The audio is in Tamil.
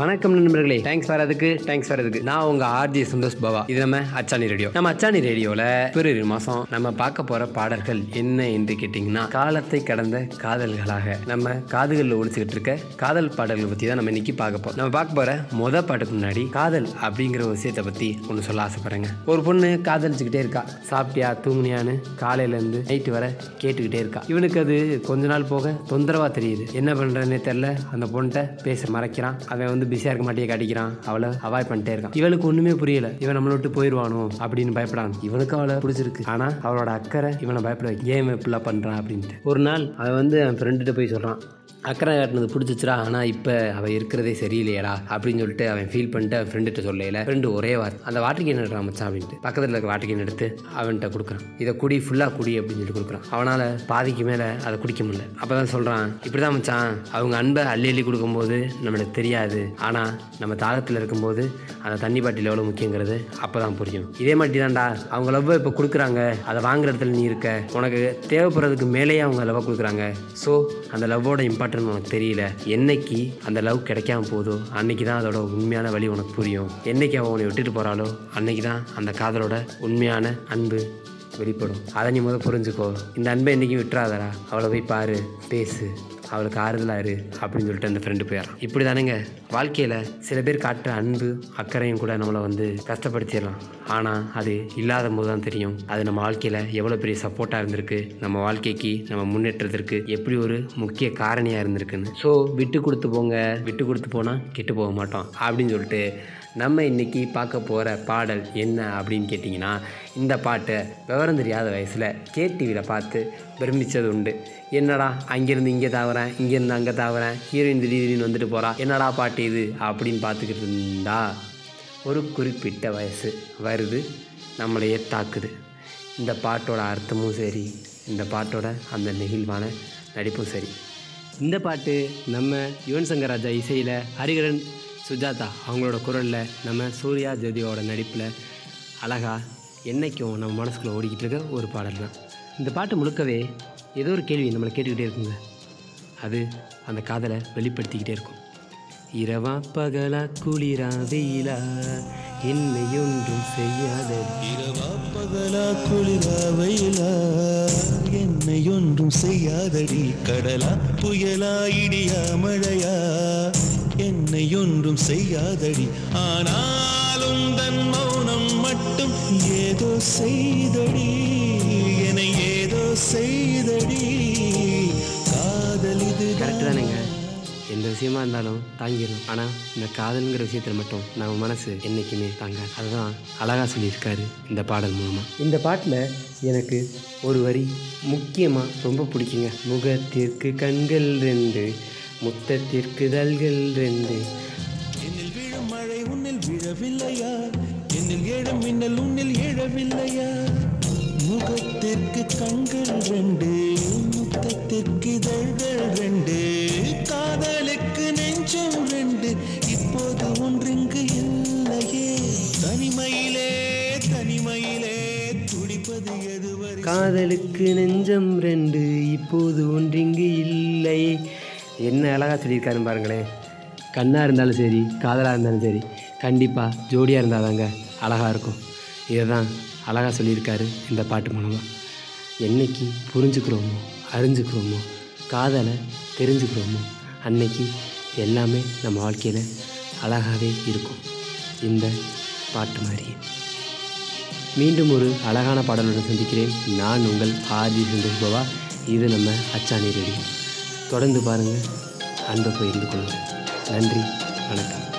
வணக்கம் நண்பர்களே. தேங்க்ஸ் வரதுக்கு நான் உங்க ஆர்ஜி சந்தோஷ் பாபா. இது நம்ம அச்சானி ரேடியோ. நம்ம அச்சானி ரேடியோல பிறகு மாசம் நம்ம பார்க்க போற பாடல்கள் என்ன என்று கேட்டீங்கன்னா, காலத்தை கடந்த காதல்களாக நம்ம காதுகளில் ஒழிச்சுக்கிட்டு இருக்க காதல் பாடல்கள் பத்தி தான் நம்ம இன்னைக்கு பார்க்க போறோம். நம்ம பார்க்க போற மொத பாட்டுக்கு முன்னாடி காதல் அப்படிங்கிற ஒரு விஷயத்தை பத்தி ஒன்னு சொல்ல ஆசைப்படுறேங்க. ஒரு பொண்ணு காதலிச்சுக்கிட்டே இருக்கா. சாப்பிட்டியா, தூங்குனியான்னு காலையில இருந்து நைட்டு வர கேட்டுக்கிட்டே இருக்கா. இவனுக்கு அது கொஞ்ச நாள் போக தொந்தரவா தெரியுது. என்ன பண்றதுன்னே தெரியல. அந்த பொண்ணை பேச மறைக்கிறான். அவன் வந்து பிஸியா இருக்க மாட்டேயே காட்டிக்கிறான். அவளை அவாய்ட் பண்ணிட்டே இருக்கான். இவளுக்கு ஒண்ணுமே புரியல. இவன் நம்மளை விட்டு போயிடுவானோ அப்படின்னு பயப்படான். இவனுக்கு அவளை பிடிச்சிருக்கு. ஆனா அவளோட அக்கறை இவனை பயப்பட ஏன் இப்படிலாம் பண்றான் அப்படின்ட்டு ஒரு நாள் அவன் வந்து அவன் ஃப்ரெண்டுகிட்ட போய் சொல்றான், அக்கறை காட்டினது பிடிச்சிச்சுரா, ஆனால் இப்போ அவள் இருக்கிறதே சரியில்லையடா அப்படின்னு சொல்லிட்டு அவன் ஃபீல் பண்ணிட்டு அவன் ஃப்ரெண்டுகிட்ட சொல்லல. ஃப்ரெண்டு ஒரே வார்த்தை, அந்த வாட்டர் கேன் எடுறான் மச்சான் அப்படின்ட்டு பக்கத்தில் இருக்க வாட்டர் கேன் எடுத்து அவன்கிட்ட கொடுக்குறான். இதை குடி, ஃபுல்லாக குடி அப்படின்னு சொல்லி கொடுக்குறான். அவனால் பாதிக்கு மேலே அதை குடிக்க முடியல. அப்போ தான் சொல்கிறான், இப்படி தான் மச்சான், அவங்க அன்பை அள்ளி அள்ளி கொடுக்கும்போது நம்மளுக்கு தெரியாது, ஆனால் நம்ம தாகத்தில் இருக்கும்போது அந்த தண்ணி பாட்டில் எவ்வளோ முக்கியங்கிறது அப்போ தான் புரியும். இதே மாதிரி தான்டா அவங்க லவ் இப்போ கொடுக்குறாங்க, அதை வாங்குற இடத்துல நீ இருக்க, உனக்கு தேவைப்படுறதுக்கு மேலேயே அவங்க லவ் கொடுக்குறாங்க. ஸோ அந்த லவ்வோட இம்பார்ட்டன்ஸ் உனக்கு தெரியல. என்னைக்கு அந்த லவ் கிடைக்காம போதோ அன்னைக்கு தான் அதோட உண்மையான வழி உனக்கு புரியும். என்னைக்கு அவன் உன்னை விட்டுட்டு போறாளோ அன்னைக்கு தான் அந்த காதலோட உண்மையான அன்பு வெளிப்படும். அதை நீ முதல் புரிஞ்சுக்கோ. இந்த அன்பை என்னைக்கும் விட்டுறாதடா. அவளை போய் பாரு, பேசு, அவளுக்கு ஆறுதலாரு அப்படின்னு சொல்லிட்டு அந்த ஃப்ரெண்டு போயிடறான். இப்படி தானுங்க வாழ்க்கையில் சில பேர் காட்டுற அன்பு அக்கறையும் கூட நம்மளை வந்து கஷ்டப்படுத்திடலாம். ஆனால் அது இல்லாத போது தான் தெரியும் அது நம்ம வாழ்க்கையில் எவ்வளோ பெரிய சப்போர்ட்டாக இருந்திருக்கு, நம்ம வாழ்க்கைக்கு நம்ம முன்னேற்றத்திற்கு எப்படி ஒரு முக்கிய காரணியாக இருந்திருக்குன்னு. ஸோ விட்டு கொடுத்து போங்க, விட்டு கொடுத்து போனால் கெட்டு போக மாட்டோம் அப்படின்னு சொல்லிட்டு நம்ம இன்றைக்கி பார்க்க போகிற பாடல் என்ன அப்படின்னு கேட்டிங்கன்னா, இந்த பாட்டை விவரம் தெரியாத வயசில் கேடிவியில் பார்த்து பிரமிச்சது உண்டு. என்னடா அங்கேருந்து இங்கே தாவறேன், இங்கேருந்து அங்கே தாவறேன், ஹீரோயின் திடீர்னு வந்துட்டு போகிறா, என்னடா பாட்டு இது அப்படின்னு பார்த்துக்கிட்டு இருந்தா ஒரு குறிப்பிட்ட வயசு வருது, நம்மளையே தாக்குது. இந்த பாட்டோட அர்த்தமும் சரி, இந்த பாட்டோட அந்த நெகிழ்வான நடிப்பும் சரி. இந்த பாட்டு நம்ம யுவன் சங்கர் ராஜா இசையில், ஹரிஹரன், சுஜாதா அவங்களோட குரலில், நம்ம சூர்யா ஜோதியோட நடிப்பில் அழகாக என்றைக்கும் நம்ம மனசுக்குள்ளே ஓடிக்கிட்டு இருக்க ஒரு பாடல் தான். இந்த பாட்டு முழுக்கவே ஏதோ ஒரு கேள்வி நம்மளை கேட்டுக்கிட்டே இருக்குங்க. அது அந்த காதலை வெளிப்படுத்திக்கிட்டே இருக்கும். இரவா பகலா, குளிரா வெயிலா, என்னை ஒன்றும் செய்யாத, இரவா பகலா, குளிரா வெயிலா, என்னை ஒன்றும் செய்யாதடி, கடலா புயலா, இடியா மழையா, என்னை ஒன்றும் செய்யாதடி, ஆனாலும் தன் மௌனம் மட்டும் ஏதோ செய்தடி, என்னை ஏதோ செய்தடி காதலிது. கரெக்ட் தானேங்க. எந்த விஷயமா இருந்தாலும் தாங்கிடும். ஆனால் இந்த காதலுங்கிற விஷயத்தில் மட்டும் நம்ம மனசு என்றைக்குமே தாங்க. அதுதான் அழகாக சொல்லியிருக்காரு இந்த பாடல் மூலமாக. இந்த பாட்டில் எனக்கு ஒரு வரி முக்கியமாக ரொம்ப பிடிக்குங்க. முகத்திற்கு கண்கள் ரெண்டு, முத்தத்திற்கு தல்கள் ரெண்டு, என்னில் விழும் மழை உன்னில் விழவில்லையா, என்னில் ஏழும் மின்னல் உன்னில் ஏழவில்லையா, முகத்திற்கு கண்கள் ரெண்டு, முத்தத்திற்கு இதழ்கள் ரெண்டு, காதலுக்கு நெஞ்சம் ரெண்டு, இப்போது ஒன்றிங்கு இல்லையே, தனிமையிலே தனிமையிலே துடிப்பது எதுவரை, காதலுக்கு நெஞ்சம் ரெண்டு, இப்போது ஒன்றிங்கு இல்லை. என்ன அழகாக சொல்லியிருக்காருன்னு பாருங்களேன். கண்ணாக இருந்தாலும் சரி, காதலாக இருந்தாலும் சரி, கண்டிப்பாக ஜோடியாக இருந்தால் தாங்க அழகாக இருக்கும். இதை தான் அழகாக சொல்லியிருக்காரு இந்த பாட்டு மூலமாக. என்றைக்கு புரிஞ்சுக்கிறோமோ, அறிஞ்சுக்கிறோமோ, காதலை தெரிஞ்சுக்கிறோமோ, அன்னைக்கு எல்லாமே நம்ம வாழ்க்கையில் அழகாகவே இருக்கும். இந்த பாட்டு மாதிரியே மீண்டும் ஒரு அழகான பாடலுடன் சந்திக்கிறேன். நான் உங்கள் ஆதி சந்தோஷ் பாபா. இது நம்ம அச்சானி ரேடியோ. தொடர்ந்து பாருங்கள், அன்பை பகிர்ந்து கொள்ளுங்கள். நன்றி, வணக்கம்.